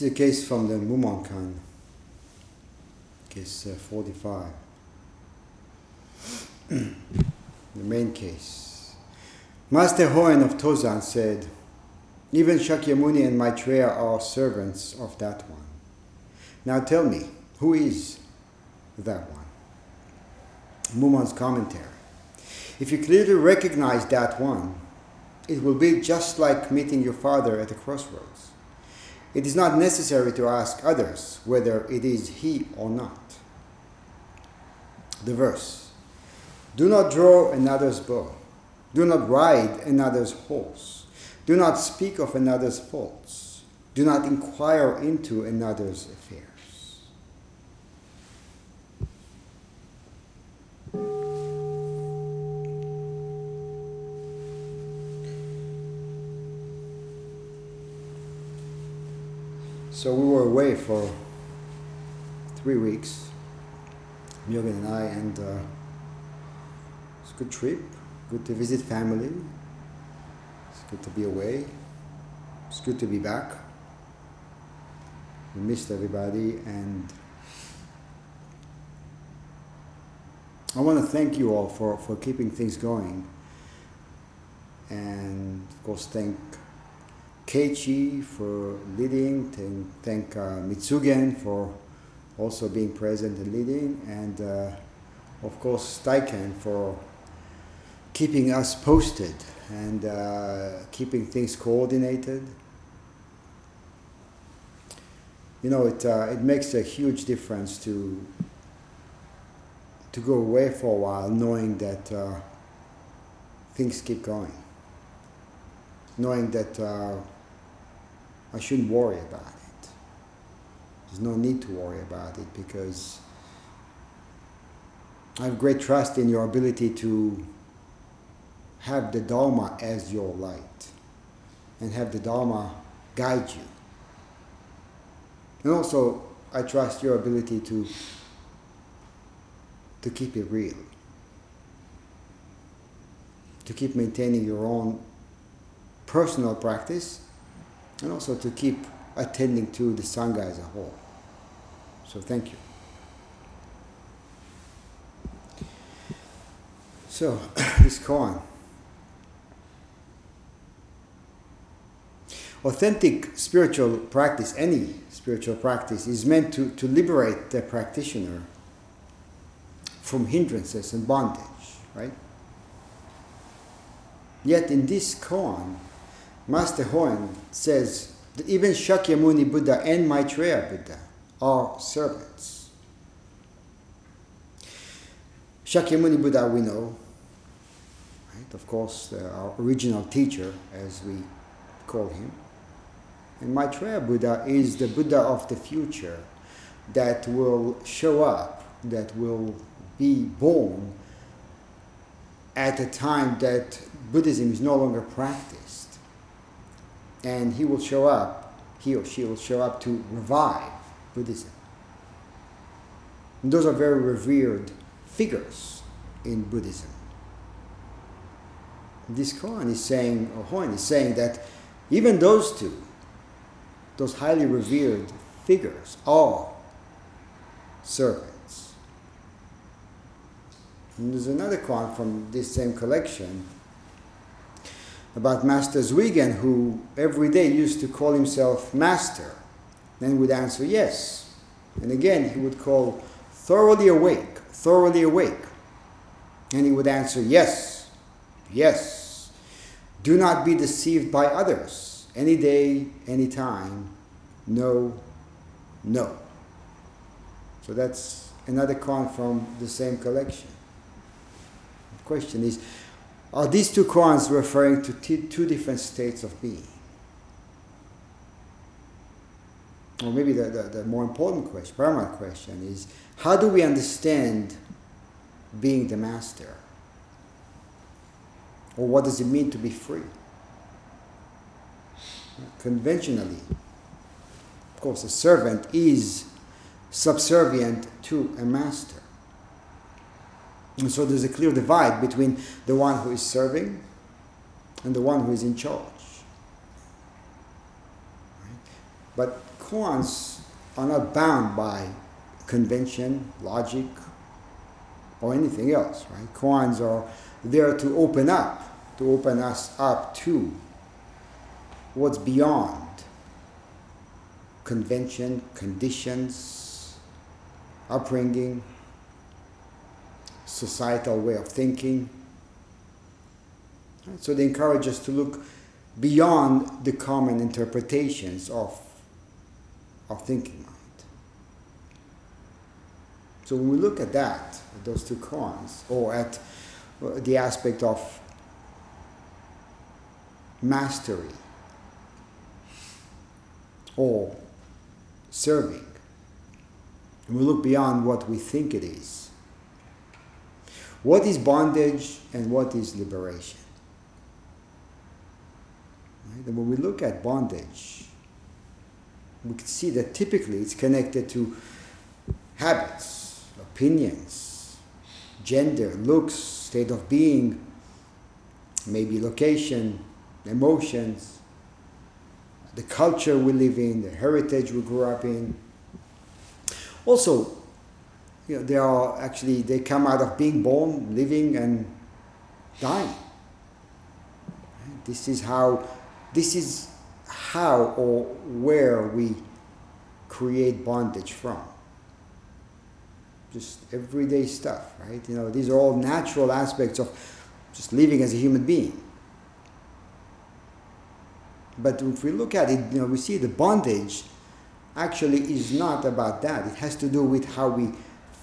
This is a case from the Mumon Khan, case 45, the main case. Master Hoen of Tozan said, "Even Shakyamuni and Maitreya are servants of that one. Now tell me, who is that one?" Mumon's commentary. "If you clearly recognize that one, it will be just like meeting your father at a crossroads. It is not necessary to ask others whether it is he or not." The verse: "Do not draw another's bow. Do not ride another's horse. Do not speak of another's faults. Do not inquire into another's affairs." So we were away for 3 weeks, Mitsugen and I, and it's a good trip, good to visit family, it's good to be away, it's good to be back. We missed everybody, and I want to thank you all for keeping things going, and of course thank Keiichi for leading, thank Mitsugen for also being present and leading, and of course Taiken for keeping us posted and keeping things coordinated. You know, it makes a huge difference to go away for a while knowing that things keep going, knowing that I shouldn't worry about it. There's no need to worry about it because I have great trust in your ability to have the Dharma as your light and have the Dharma guide you. And also, I trust your ability to keep it real, to keep maintaining your own personal practice, and also to keep attending to the Sangha as a whole. So thank you. So, this koan. Authentic spiritual practice, any spiritual practice, is meant to liberate the practitioner from hindrances and bondage, right? Yet in this koan, Master Hoen says that even Shakyamuni Buddha and Maitreya Buddha are servants. Shakyamuni Buddha we know, right? Of course, our original teacher, as we call him. And Maitreya Buddha is the Buddha of the future that will show up, that will be born at a time that Buddhism is no longer practiced. And he will show up, he or she will show up to revive Buddhism. And those are very revered figures in Buddhism. This koan is saying, or Hoen is saying, that even those two, those highly revered figures, are servants. And there's another koan from this same collection about Master Zwiegen, who every day used to call himself Master, then would answer yes. And again, he would call, thoroughly awake. And he would answer yes, yes. Do not be deceived by others. Any day, any time, no, no. So that's another koan from the same collection. The question is, are these two koans referring to two different states of being? Or maybe the more important question, paramount question, is how do we understand being the master? Or what does it mean to be free? Conventionally, of course, a servant is subservient to a master. And so there's a clear divide between the one who is serving and the one who is in charge. Right? But koans are not bound by convention, logic, or anything else, right? Koans are there to open up, to open us up to what's beyond convention, conditions, upbringing, societal way of thinking. So they encourage us to look beyond the common interpretations of our thinking mind. So when we look at that, at those two koans, or at the aspect of mastery or serving, and we look beyond what we think it is, what is bondage and what is liberation? And when we look at bondage, we can see that typically it's connected to habits, opinions, gender, looks, state of being, maybe location, emotions, the culture we live in, the heritage we grew up in. Also, you know, they come out of being born, living, and dying. This is how or where we create bondage from. Just everyday stuff, right? You know, these are all natural aspects of just living as a human being. But if we look at it, you know, we see the bondage actually is not about that. It has to do with how we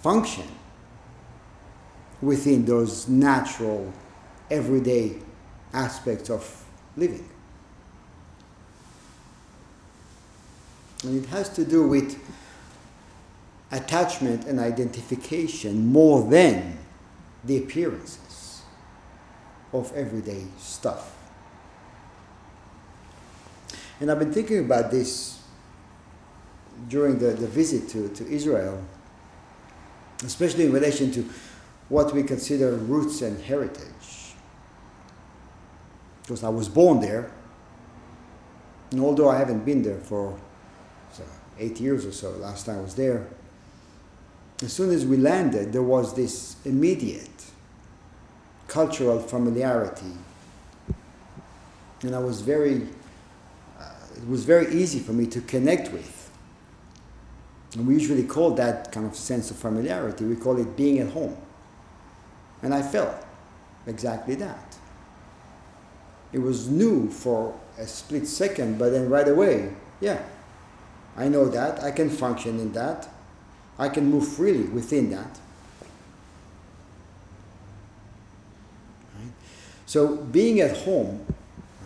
function within those natural, everyday aspects of living. And it has to do with attachment and identification more than the appearances of everyday stuff. And I've been thinking about this during the visit to Israel, especially in relation to what we consider roots and heritage. Because I was born there, and although I haven't been there for 8 years or so, last time I was there, as soon as we landed, there was this immediate cultural familiarity. And it was very easy for me to connect with. And we usually call that kind of sense of familiarity, we call it being at home. And I felt exactly that. It was new for a split second, but then right away, yeah, I know that, I can function in that, I can move freely within that. Right? So being at home,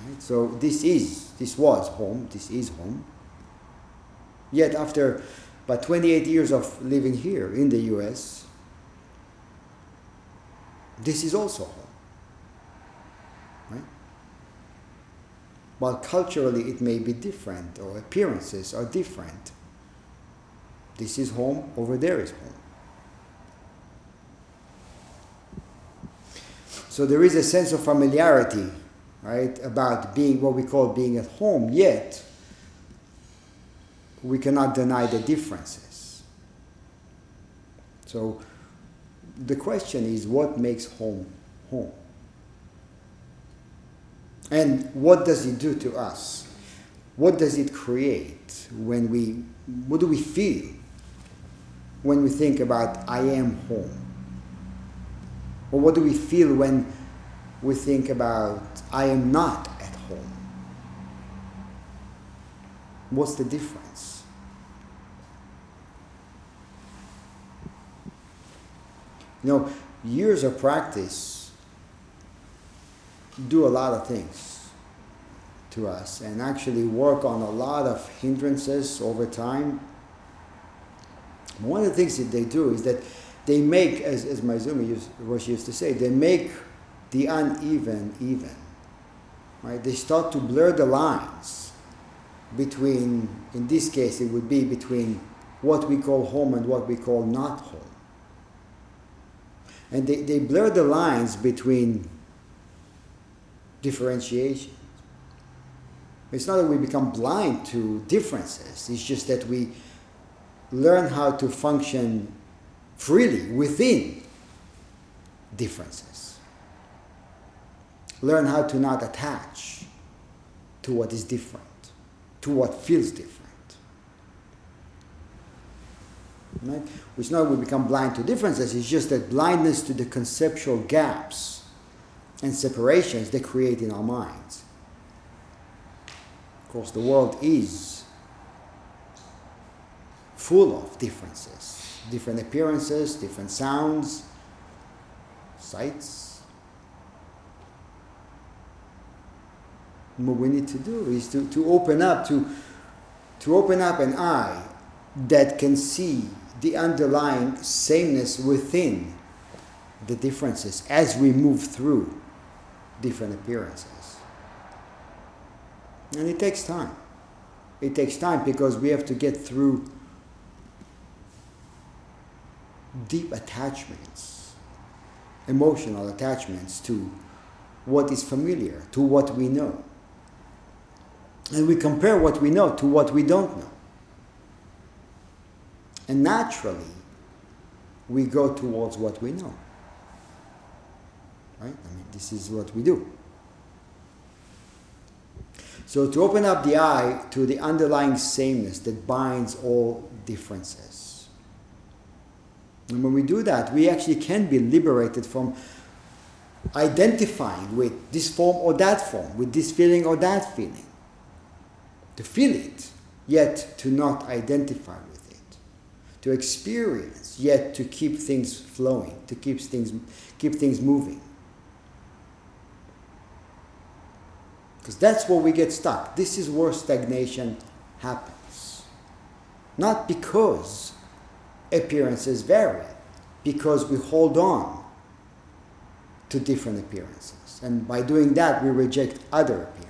right? So this is home. Yet after about 28 years of living here in the US, this is also home. Right? While culturally it may be different or appearances are different, this is home, over there is home. So there is a sense of familiarity, right, about being what we call being at home, yet we cannot deny the differences. So the question is, what makes home home? And what does it do to us? What does it create when what do we feel when we think about I am home? Or what do we feel when we think about I am not at home? What's the difference? You know, years of practice do a lot of things to us and actually work on a lot of hindrances over time. One of the things that they do is that they make, as Maizumi Roshi used to say, they make the uneven even. Right? They start to blur the lines between, in this case, it would be between what we call home and what we call not home. And they blur the lines between differentiation. It's not that we become blind to differences. It's just that we learn how to function freely within differences. Learn how to not attach to what is different, to what feels different. Right? It's not that we become blind to differences. It's just that blindness to the conceptual gaps and separations they create in our minds. Of course, the world is full of differences, different appearances, different sounds, sights. And what we need to do is to open up an eye that can see the underlying sameness within the differences as we move through different appearances. And it takes time. It takes time because we have to get through deep attachments, emotional attachments to what is familiar, to what we know. And we compare what we know to what we don't know. And naturally, we go towards what we know. Right? I mean, this is what we do. So to open up the eye to the underlying sameness that binds all differences. And when we do that, we actually can be liberated from identifying with this form or that form, with this feeling or that feeling. To feel it, yet to not identify with it. To experience, yet to keep things flowing, to keep things moving. Because that's where we get stuck. This is where stagnation happens. Not because appearances vary, because we hold on to different appearances. And by doing that, we reject other appearances.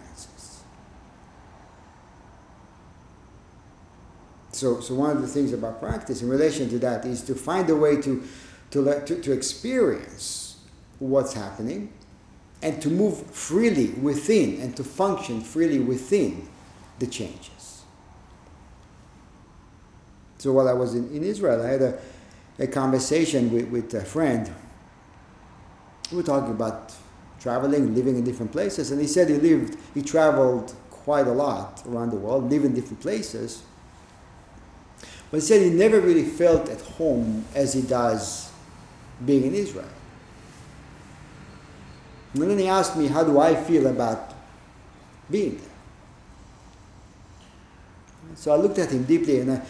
So one of the things about practice in relation to that is to find a way to experience what's happening, and to move freely within, and to function freely within the changes. So while I was in Israel, I had a conversation with a friend. We were talking about traveling, living in different places, and he said he traveled quite a lot around the world, lived in different places, but he said he never really felt at home as he does being in Israel. And then he asked me, how do I feel about being there? So I looked at him deeply and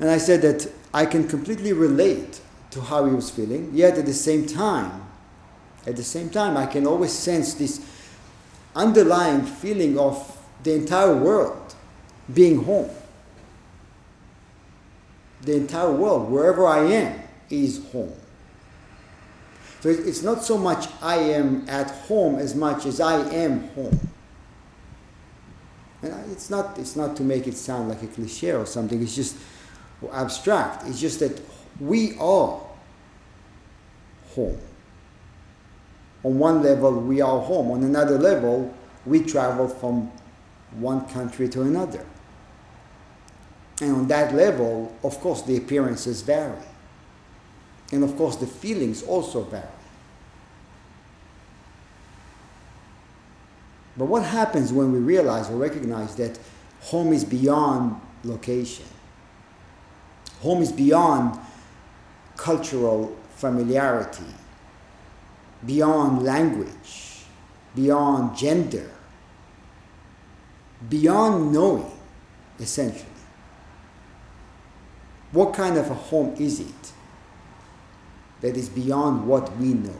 I said that I can completely relate to how he was feeling, yet at the same time, I can always sense this underlying feeling of the entire world being home. The entire world, wherever I am, is home. So it's not so much I am at home as much as I am home. And it's not to make it sound like a cliche or something, it's just abstract. It's just that we are home. On one level, we are home. On another level, we travel from one country to another. And on that level, of course, the appearances vary. And of course, the feelings also vary. But what happens when we realize or recognize that home is beyond location? Home is beyond cultural familiarity, beyond language, beyond gender, beyond knowing, essentially. What kind of a home is it that is beyond what we know,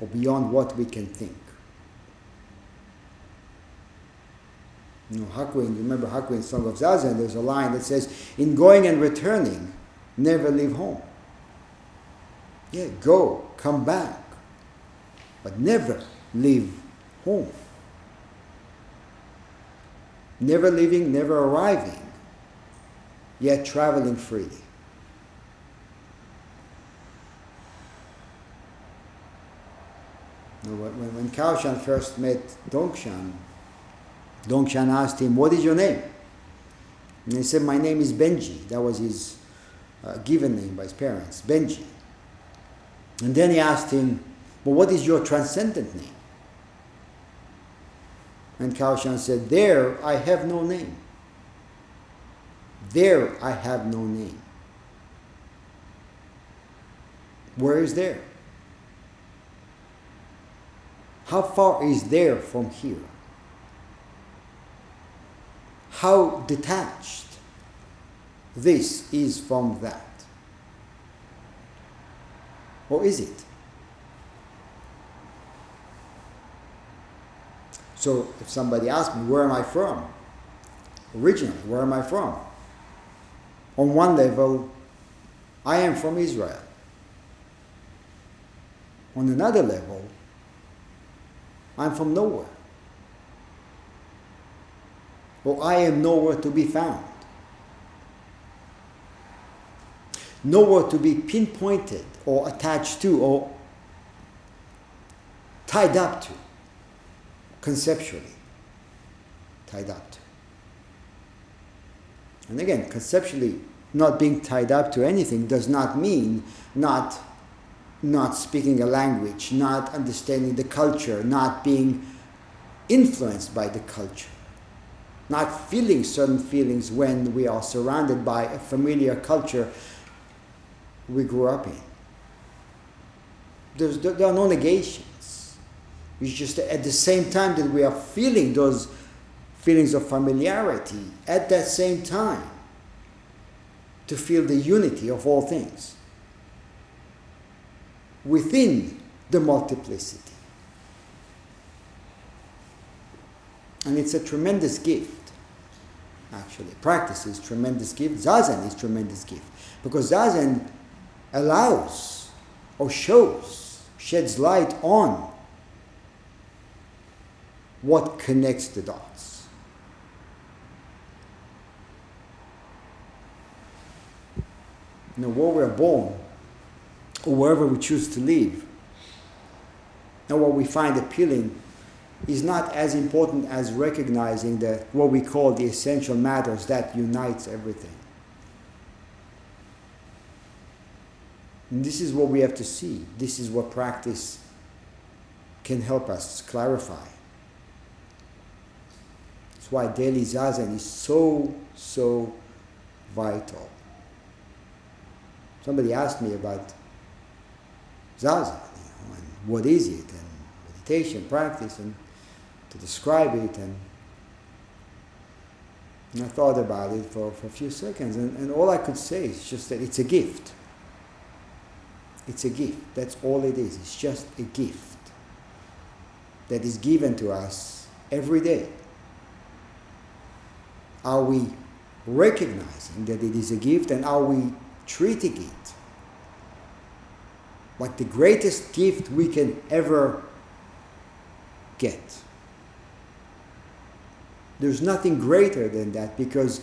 or beyond what we can think? You know, Hakuin, remember Hakuin's Song of Zazen, there's a line that says, in going and returning, never leave home. Yeah, go, come back, but never leave home. Never leaving, never arriving, yet traveling freely. When Caoshan first met Dongshan, Dongshan asked him, "What is your name?" And he said, "My name is Benji." That was his given name by his parents, Benji. And then he asked him, "But what is your transcendent name?" And Caoshan said, "There I have no name. There I have no name." Where is there? How far is there from here? How detached this is from that? Or is it? So if somebody asks me, where am I from? Originally, where am I from? On one level, I am from Israel. On another level, I'm from nowhere. Or I am nowhere to be found. Nowhere to be pinpointed or attached to or tied up to, conceptually tied up to. And again, conceptually not being tied up to anything does not mean not speaking a language, not understanding the culture, not being influenced by the culture, not feeling certain feelings when we are surrounded by a familiar culture we grew up in. There are no negations. It's just at the same time that we are feeling those feelings of familiarity, at that same time, to feel the unity of all things within the multiplicity. And it's a tremendous gift, actually. Practice is a tremendous gift. Zazen is a tremendous gift. Because zazen allows or sheds light on what connects the dots. You know, where we are born, or wherever we choose to live, and what we find appealing is not as important as recognizing that what we call the essential matters that unites everything. And this is what we have to see. This is what practice can help us clarify. That's why daily zazen is so, so vital. Somebody asked me about zazen, and what is it, and meditation, practice, and to describe it. And I thought about it for a few seconds, and all I could say is just that it's a gift. It's a gift. That's all it is. It's just a gift that is given to us every day. Are we recognizing that it is a gift, and are we treating it like the greatest gift we can ever get? There's nothing greater than that, because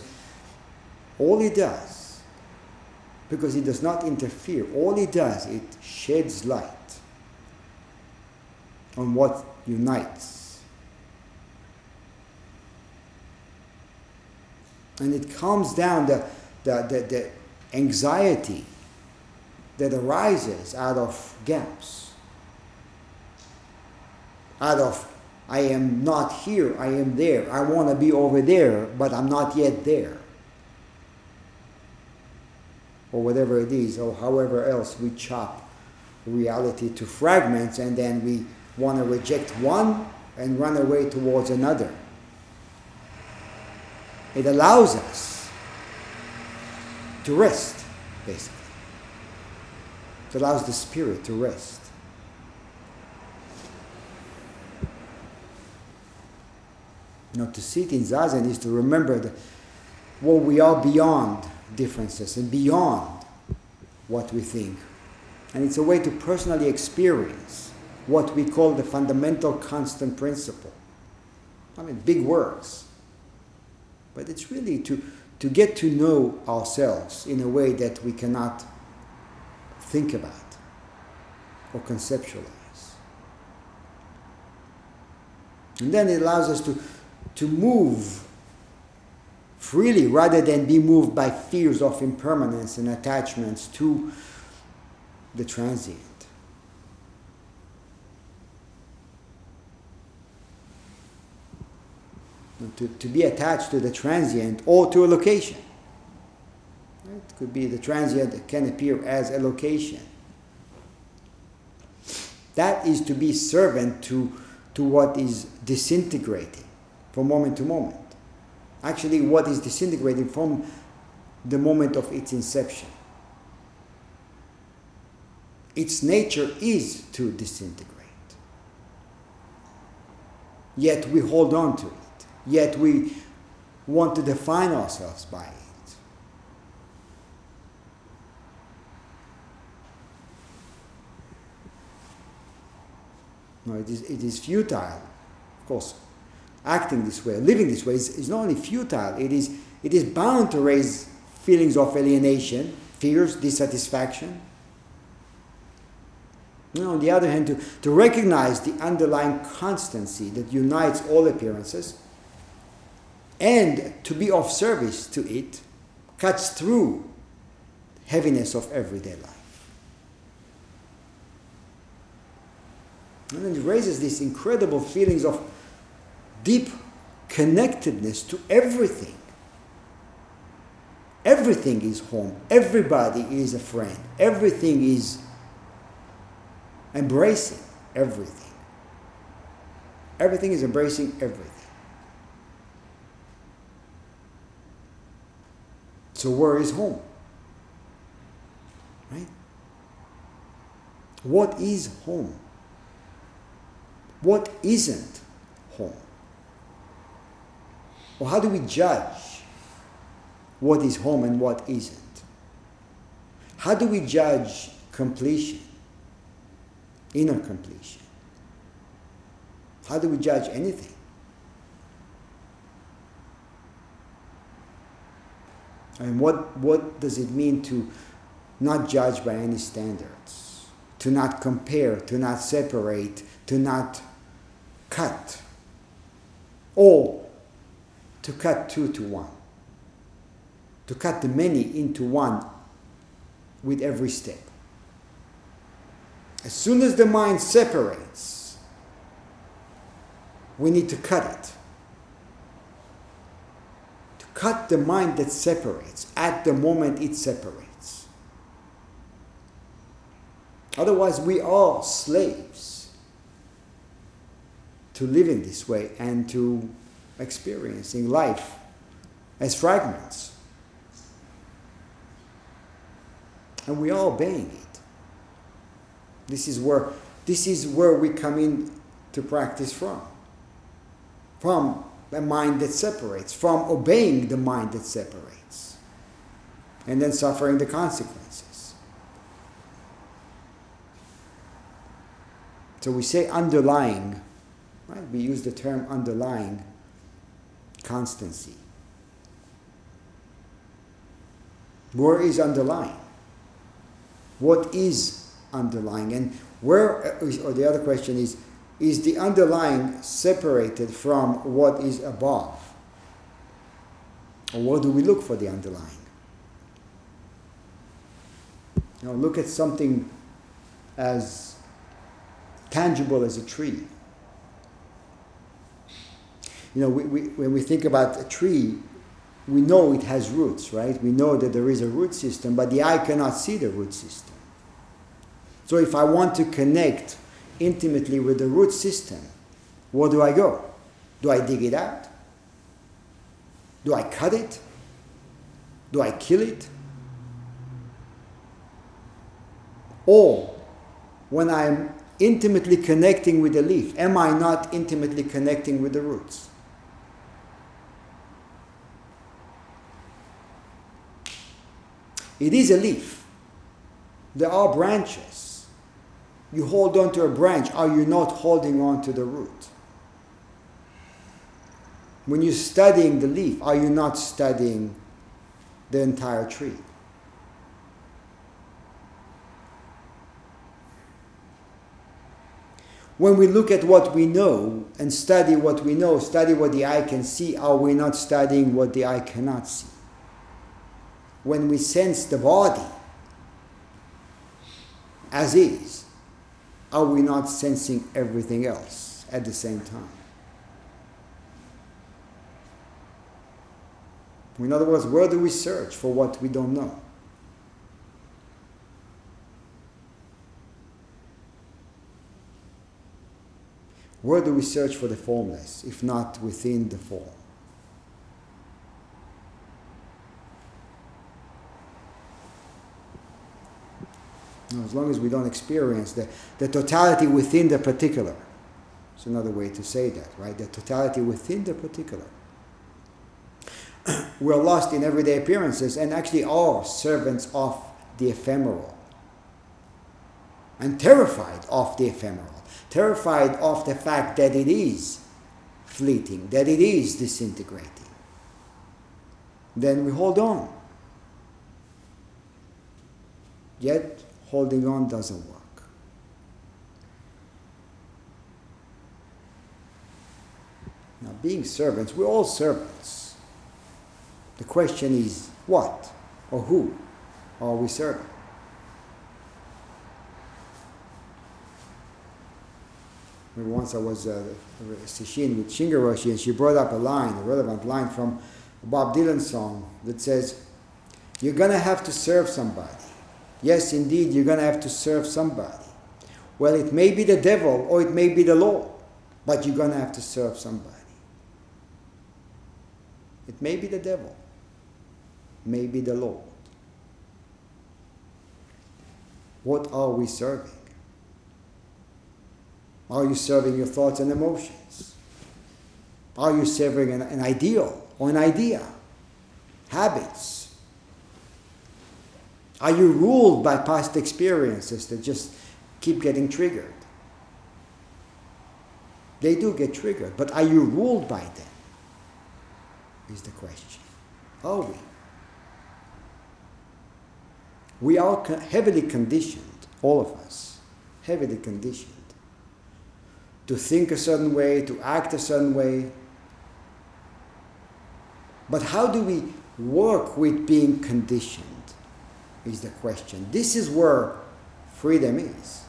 all it does, because it does not interfere, all it does, it sheds light on what unites. And it calms down the anxiety that arises out of gaps, out of, I am not here, I am there, I want to be over there, but I'm not yet there. Or whatever it is, or however else we chop reality to fragments, and then we want to reject one and run away towards another. It allows us to rest, basically. It allows the spirit to rest. You know, to sit in zazen is to remember what we are beyond differences and beyond what we think. And it's a way to personally experience what we call the fundamental constant principle. I mean, big words. But it's really to get to know ourselves in a way that we cannot think about or conceptualize. And then it allows us to to move freely rather than be moved by fears of impermanence and attachments to the transient. To be attached to the transient or to a location. It could be the transient can appear as a location. That is to be servant to what is disintegrating from moment to moment. Actually, what is disintegrating from the moment of its inception. Its nature is to disintegrate. Yet we hold on to it. Yet we want to define ourselves by it. No, it is futile, of course. Acting this way, living this way is not only futile, it is bound to raise feelings of alienation, fears, dissatisfaction. And on the other hand, to recognize the underlying constancy that unites all appearances, and to be of service to it cuts through heaviness of everyday life. And then it raises these incredible feelings of deep connectedness to everything. Everything is home. Everybody is a friend. Everything is embracing everything. Everything is embracing everything. So where is home? Right? What is home? What isn't home? Or how do we judge what is home and what isn't? How do we judge completion, inner completion? How do we judge anything? And what does it mean to not judge by any standards, to not compare, to not separate, to not cut, or to cut two to one, to cut the many into one with every step? As soon as the mind separates, we need to cut it. Cut the mind that separates at the moment it separates. Otherwise, we are slaves to living this way and to experiencing life as fragments. And we are obeying it. This is where we come in to practice from the mind that separates, from obeying the mind that separates, and then suffering the consequences. So we say underlying, right? We use the term underlying constancy. Where is underlying? What is underlying? And where, or the other question is the underlying separated from what is above? Or what do we look for the underlying? Now look at something as tangible as a tree. You know, when we think about a tree, we know it has roots, right? We know that there is a root system, but the eye cannot see the root system. So if I want to connect intimately with the root system, where do I go? Do I dig it out? Do I cut it? Do I kill it? Or, when I'm intimately connecting with the leaf, am I not intimately connecting with the roots? It is a leaf. There are branches. You hold on to a branch, are you not holding on to the root? When you're studying the leaf, are you not studying the entire tree? when we look at what we know and study what we know, study what the eye can see, are we not studying what the eye cannot see? When we sense the body as is, are we not sensing everything else at the same time? In other words, where do we search for what we don't know? Where do we search for the formless, if not within the form? Now, as long as we don't experience the totality within the particular. It's another way to say that, right? The totality within the particular. We're lost in everyday appearances and actually are servants of the ephemeral. And terrified of the ephemeral. Terrified of the fact that it is fleeting, that it is disintegrating. Then we hold on. Yet, holding on doesn't work. Now, being servants, we're all servants. The question is, what or who are we serving? Once I was sesshin with Shingo Roshi, and she brought up a line, a relevant line from a Bob Dylan song that says, you're going to have to serve somebody. Yes, indeed, you're going to have to serve somebody. Well, it may be the devil or it may be the law, but you're going to have to serve somebody. It may be the devil, may be the Lord. What are we serving? Are you serving your thoughts and emotions? Are you serving an ideal or an idea? Habits? Are you ruled by past experiences that just keep getting triggered? They do get triggered, but are you ruled by them? Is the question. Are we? We are heavily conditioned, all of us, heavily conditioned to think a certain way, to act a certain way. But how do we work with being conditioned is the question. This is where freedom is.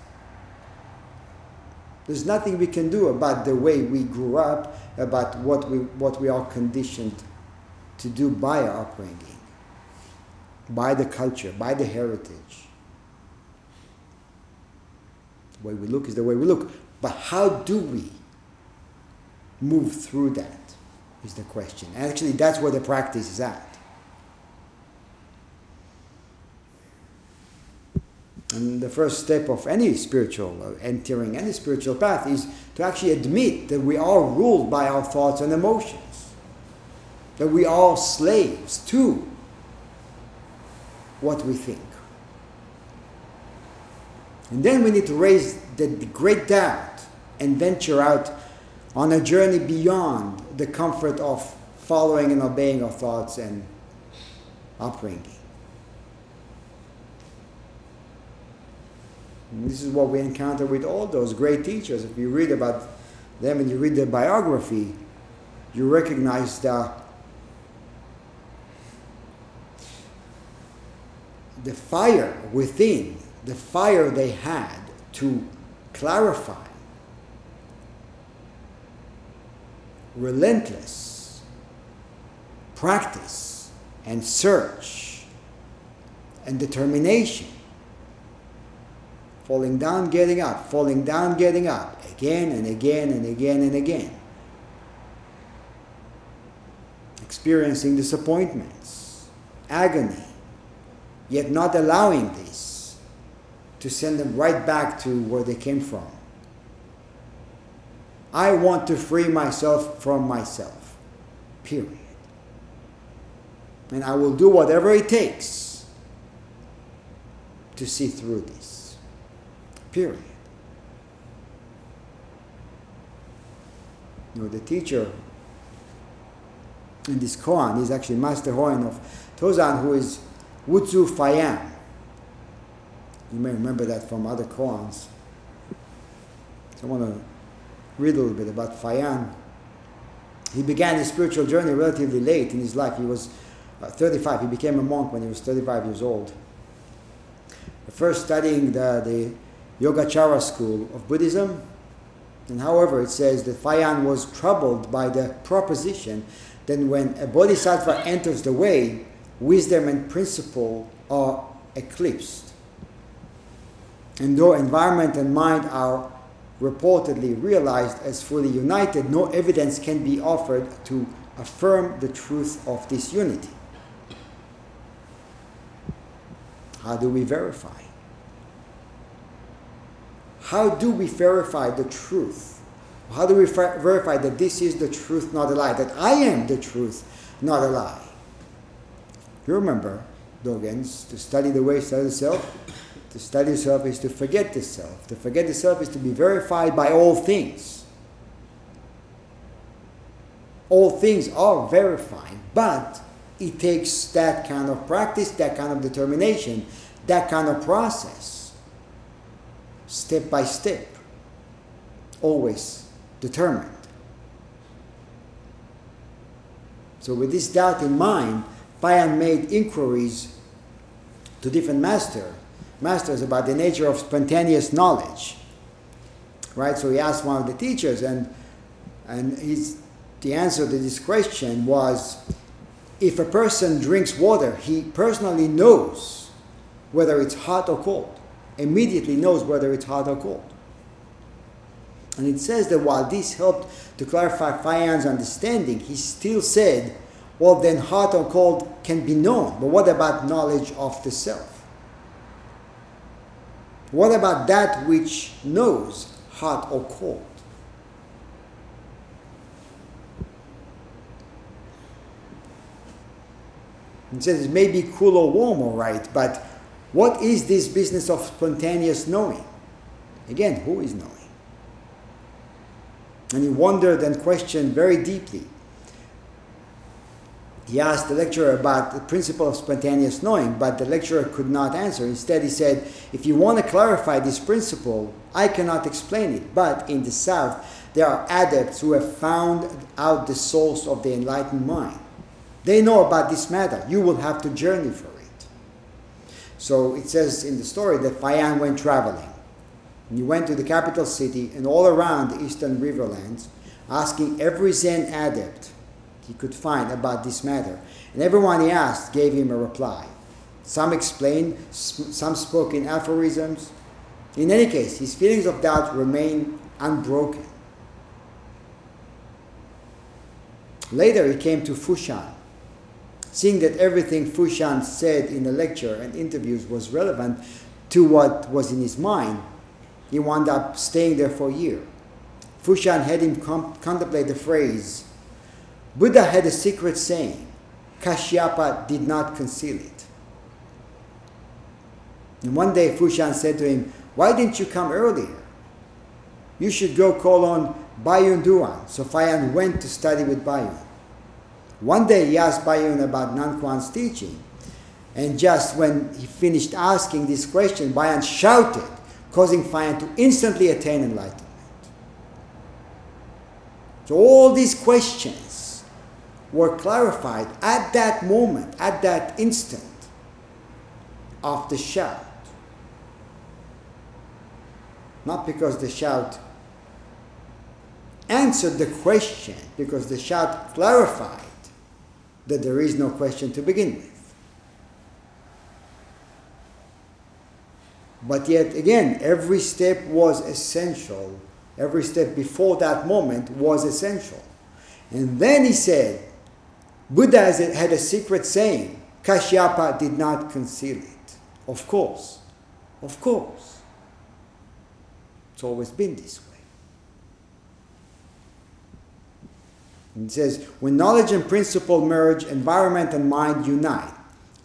There's nothing we can do about the way we grew up, about what we are conditioned to do by our upbringing, by the culture, by the heritage. The way we look is the way we look. But how do we move through that is the question. And actually, that's where the practice is at. And the first step of any spiritual, entering any spiritual path, is to actually admit that we are ruled by our thoughts and emotions. That we are slaves to what we think. And then we need to raise the great doubt and venture out on a journey beyond the comfort of following and obeying our thoughts and upbringing. And this is what we encounter with all those great teachers. If you read about them and you read their biography, you recognize the fire within, the fire they had to clarify, relentless practice and search and determination, falling down, getting up, falling down, getting up, again and again and again and again, experiencing disappointments, agony, yet not allowing this to send them right back to where they came from. I want to free myself from myself, period. And I will do whatever it takes to see through this, period. You know, the teacher in this koan is actually Master Hoen of Tozan, who is Wutsu Fayan. You may remember that from other koans. So I want to read a little bit about Fayan. He began his spiritual journey relatively late in his life. He was 35. He became a monk when he was 35 years old. First studying the Yogacara school of Buddhism. And however, it says that Fayan was troubled by the proposition that when a bodhisattva enters the way, wisdom and principle are eclipsed. And though environment and mind are reportedly realized as fully united, no evidence can be offered to affirm the truth of this unity. How do we verify? How do we verify the truth? How do we verify that this is the truth, not a lie? That I am the truth, not a lie? You remember, Dogen's, to study the way, study the self. To study the self is to forget the self. To forget the self is to be verified by all things. All things are verifying, but it takes that kind of practice, that kind of determination, that kind of process, step by step, always determined. So with this doubt in mind, Fayan made inquiries to different masters about the nature of spontaneous knowledge. Right? So he asked one of the teachers, and the answer to this question was, if a person drinks water, he personally knows whether it's hot or cold, immediately knows whether it's hot or cold. And it says that while this helped to clarify Fayan's understanding, he still said, well, then hot or cold can be known, but what about knowledge of the self? What about that which knows hot or cold? It says it may be cool or warm, all right, but what is this business of spontaneous knowing? Again, who is knowing? And he wondered and questioned very deeply. He asked the lecturer about the principle of spontaneous knowing, but the lecturer could not answer. Instead, he said, if you want to clarify this principle, I cannot explain it, but in the South, there are adepts who have found out the source of the enlightened mind. They know about this matter. You will have to journey for it. So it says in the story that Fayan went traveling. He went to the capital city and all around the eastern riverlands, asking every Zen adept he could find about this matter. And everyone he asked gave him a reply. Some explained, some spoke in aphorisms. In any case, his feelings of doubt remained unbroken. Later, he came to Fushan. Seeing that everything Fushan said in the lecture and interviews was relevant to what was in his mind, he wound up staying there for a year. Fushan had him contemplate the phrase, Buddha had a secret saying, Kashyapa did not conceal it. And one day Fushan said to him, why didn't you come earlier? You should go call on Baiyun Duan. So Fayan went to study with Baiyun. One day he asked Baiyun about Nan Quan's teaching, and just when he finished asking this question, Baiyun shouted, causing Fayan to instantly attain enlightenment. So all these questions were clarified at that moment, at that instant of the shout. Not because the shout answered the question, because the shout clarified that there is no question to begin with. But yet again, every step was essential. Every step before that moment was essential. And then he said, Buddha had a secret saying, Kashyapa did not conceal it. Of course. Of course. It's always been this way. It says, when knowledge and principle merge, environment and mind unite.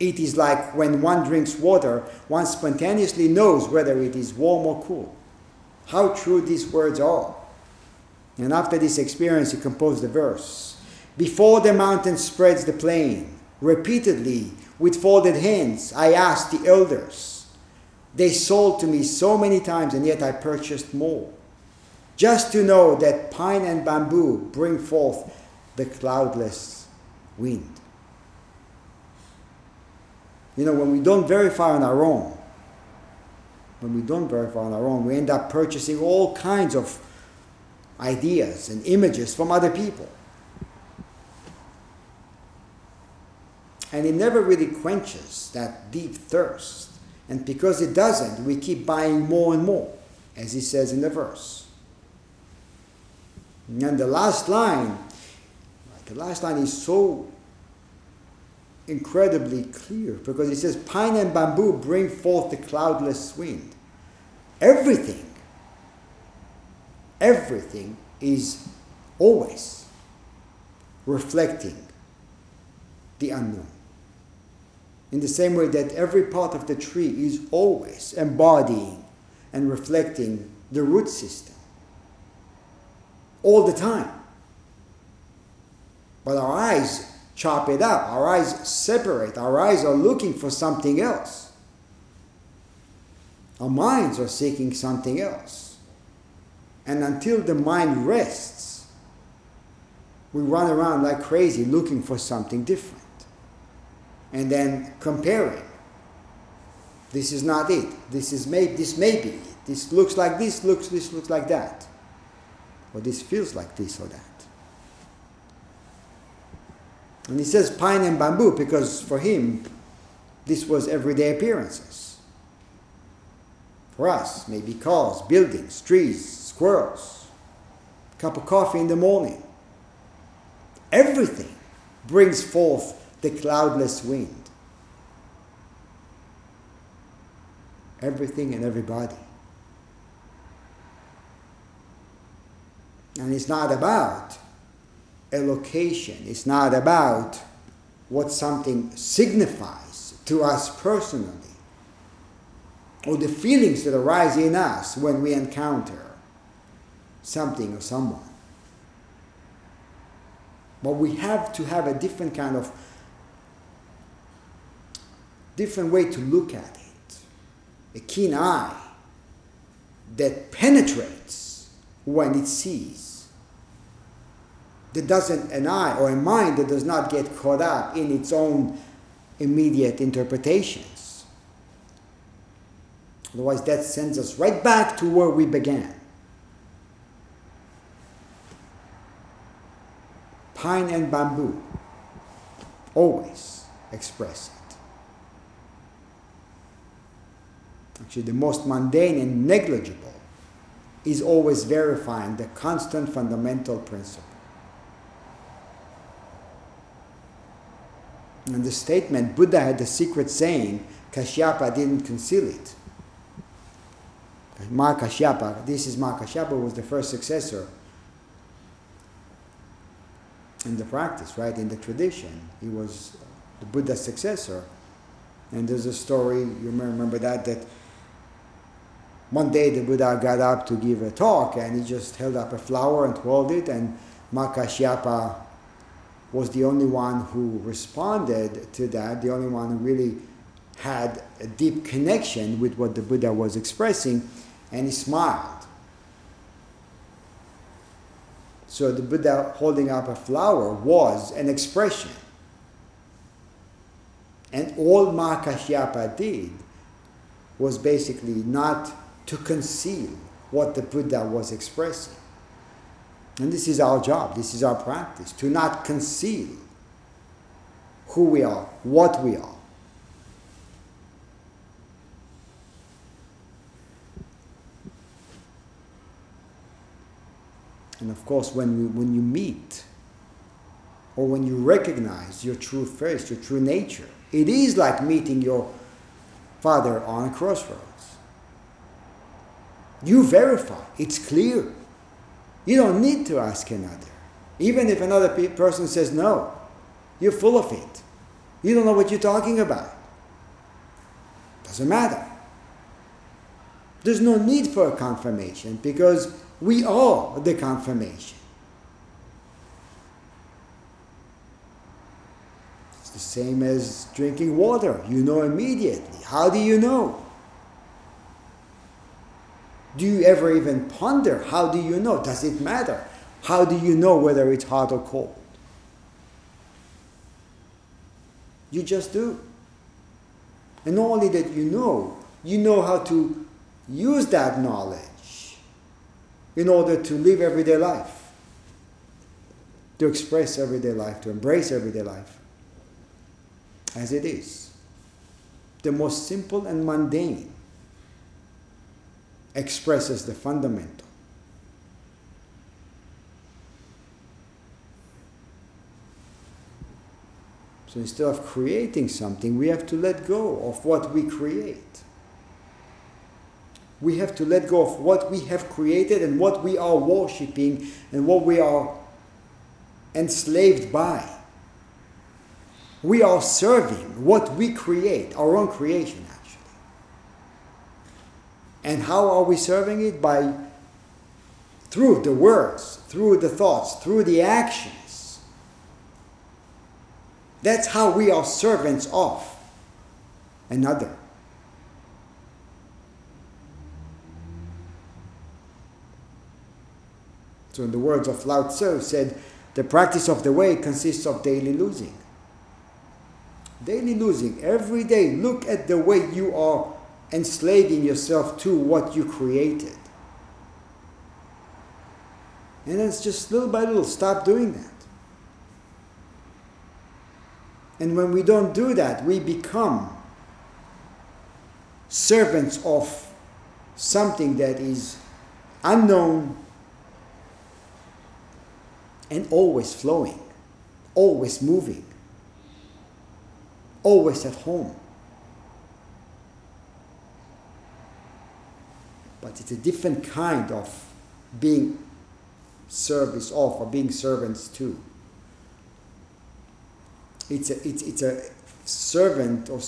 It is like when one drinks water, one spontaneously knows whether it is warm or cool. How true these words are. And after this experience, he composed the verse. Before the mountain spreads the plain, repeatedly, with folded hands, I asked the elders. They sold to me so many times, and yet I purchased more. just to know that pine and bamboo bring forth the cloudless wind. You know, when we don't verify on our own, we end up purchasing all kinds of ideas and images from other people. And it never really quenches that deep thirst. And because it doesn't, we keep buying more and more, as he says in the verse. And the last line is so incredibly clear, because it says, pine and bamboo bring forth the cloudless wind. Everything is always reflecting the unknown. In the same way that every part of the tree is always embodying and reflecting the root system. All the time. But our eyes chop it up. Our eyes separate. Our eyes are looking for something else. Our minds are seeking something else. And until the mind rests, we run around like crazy looking for something different. And then comparing. This is not it. This may be it. This looks like this looks like that. Or this feels like this or that. And he says pine and bamboo because for him, this was everyday appearances. For us, maybe cars, buildings, trees, squirrels, a cup of coffee in the morning. Everything brings forth the cloudless wind. Everything and everybody. And it's not about a location. It's not about what something signifies to us personally, or the feelings that arise in us when we encounter something or someone. But we have to have a different way to look at it, a keen eye that penetrates when it sees, an eye or a mind that does not get caught up in its own immediate interpretations. Otherwise that sends us right back to where we began. Pine and bamboo always express it. Actually, the most mundane and negligible is always verifying the constant fundamental principle. And the statement, Buddha had the secret saying, Kashyapa didn't conceal it. Mahakashyapa, this is Mahakashyapa, was the first successor in the practice, right, in the tradition. He was the Buddha's successor. And there's a story, you remember that one day the Buddha got up to give a talk and he just held up a flower and twirled it, and Mahakashyapa was the only one who responded to that, the only one who really had a deep connection with what the Buddha was expressing, and he smiled. So the Buddha holding up a flower was an expression. And all Mahakashyapa did was basically not to conceal what the Buddha was expressing. And this is our job, this is our practice, to not conceal who we are, what we are. And of course, when you meet, or when you recognize your true face, your true nature, it is like meeting your father on a crossroads. You verify, it's clear. You don't need to ask another. Even if another person says no, you're full of it. You don't know what you're talking about. Doesn't matter. There's no need for a confirmation because we are the confirmation. The same as drinking water. You know immediately. How do you know? Do you ever even ponder? How do you know? Does it matter? How do you know whether it's hot or cold? You just do. And not only that you know how to use that knowledge in order to live everyday life, to express everyday life, to embrace everyday life as it is. The most simple and mundane expresses the fundamental. So instead of creating something, we have to let go of what we create. We have to let go of what we have created and what we are worshipping and what we are enslaved by. We are serving what we create, our own creation actually. And how are we serving it? By, through the words, through the thoughts, through the actions. That's how we are servants of another. So in the words of Lao Tzu said, the practice of the way consists of daily losing. Daily losing, every day, look at the way you are enslaving yourself to what you created. And it's just little by little, stop doing that. And when we don't do that, we become servants of something that is unknown and always flowing, always moving. Always at home. But it's a different kind of being service of or being servants to. It's a servant or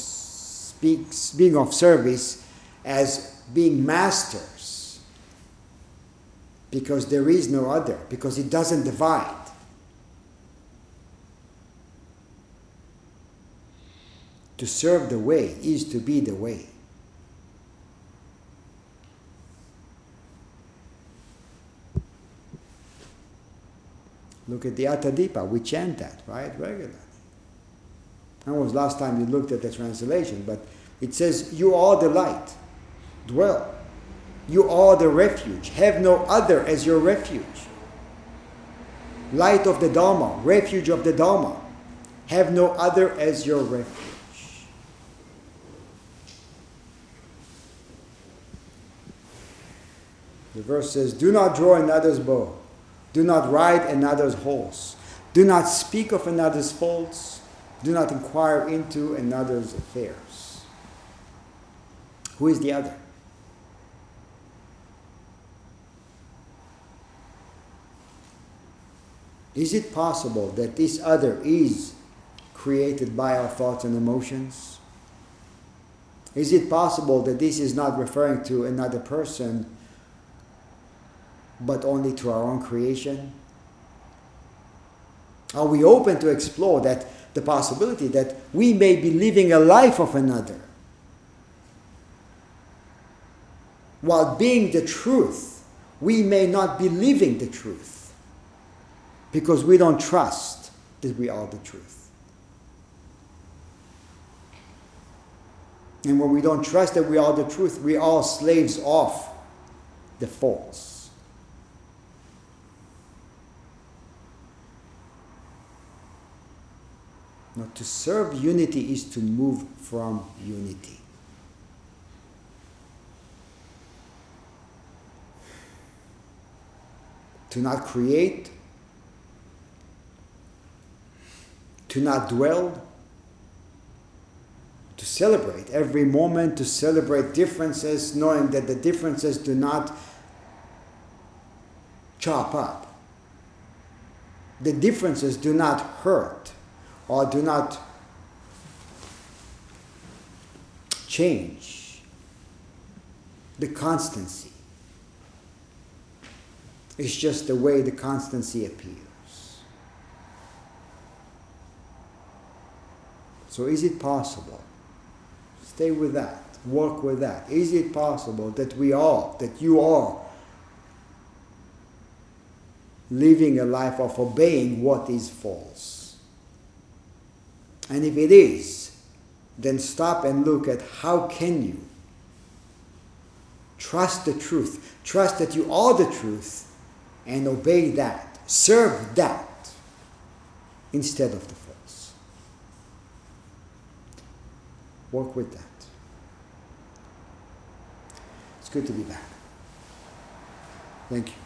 being of service as being masters, because there is no other, because it doesn't divide. To serve the way is to be the way. Look at the Atadipa, we chant that, right, regularly. When was the last time you looked at the translation? But it says, you are the light, dwell. You are the refuge, have no other as your refuge. Light of the Dharma, refuge of the Dharma, have no other as your refuge. The verse says, do not draw another's bow. Do not ride another's horse. Do not speak of another's faults. Do not inquire into another's affairs. Who is the other? Is it possible that this other is created by our thoughts and emotions? Is it possible that this is not referring to another person, but only to our own creation? Are we open to explore that the possibility that we may be living a life of another while being the truth? We may not be living the truth because we don't trust that we are the truth. And when we don't trust that we are the truth, we are slaves of the false. Now, to serve unity is to move from unity. To not create, to not dwell, to celebrate every moment, to celebrate differences, knowing that the differences do not chop up. The differences do not hurt, or do not change the constancy. It's just the way the constancy appears. So is it possible? Stay with that, work with that. Is it possible that we are, that you are living a life of obeying what is false? And if it is, then stop and look at how can you trust the truth, trust that you are the truth, and obey that, serve that instead of the false. Work with that. It's good to be back. Thank you.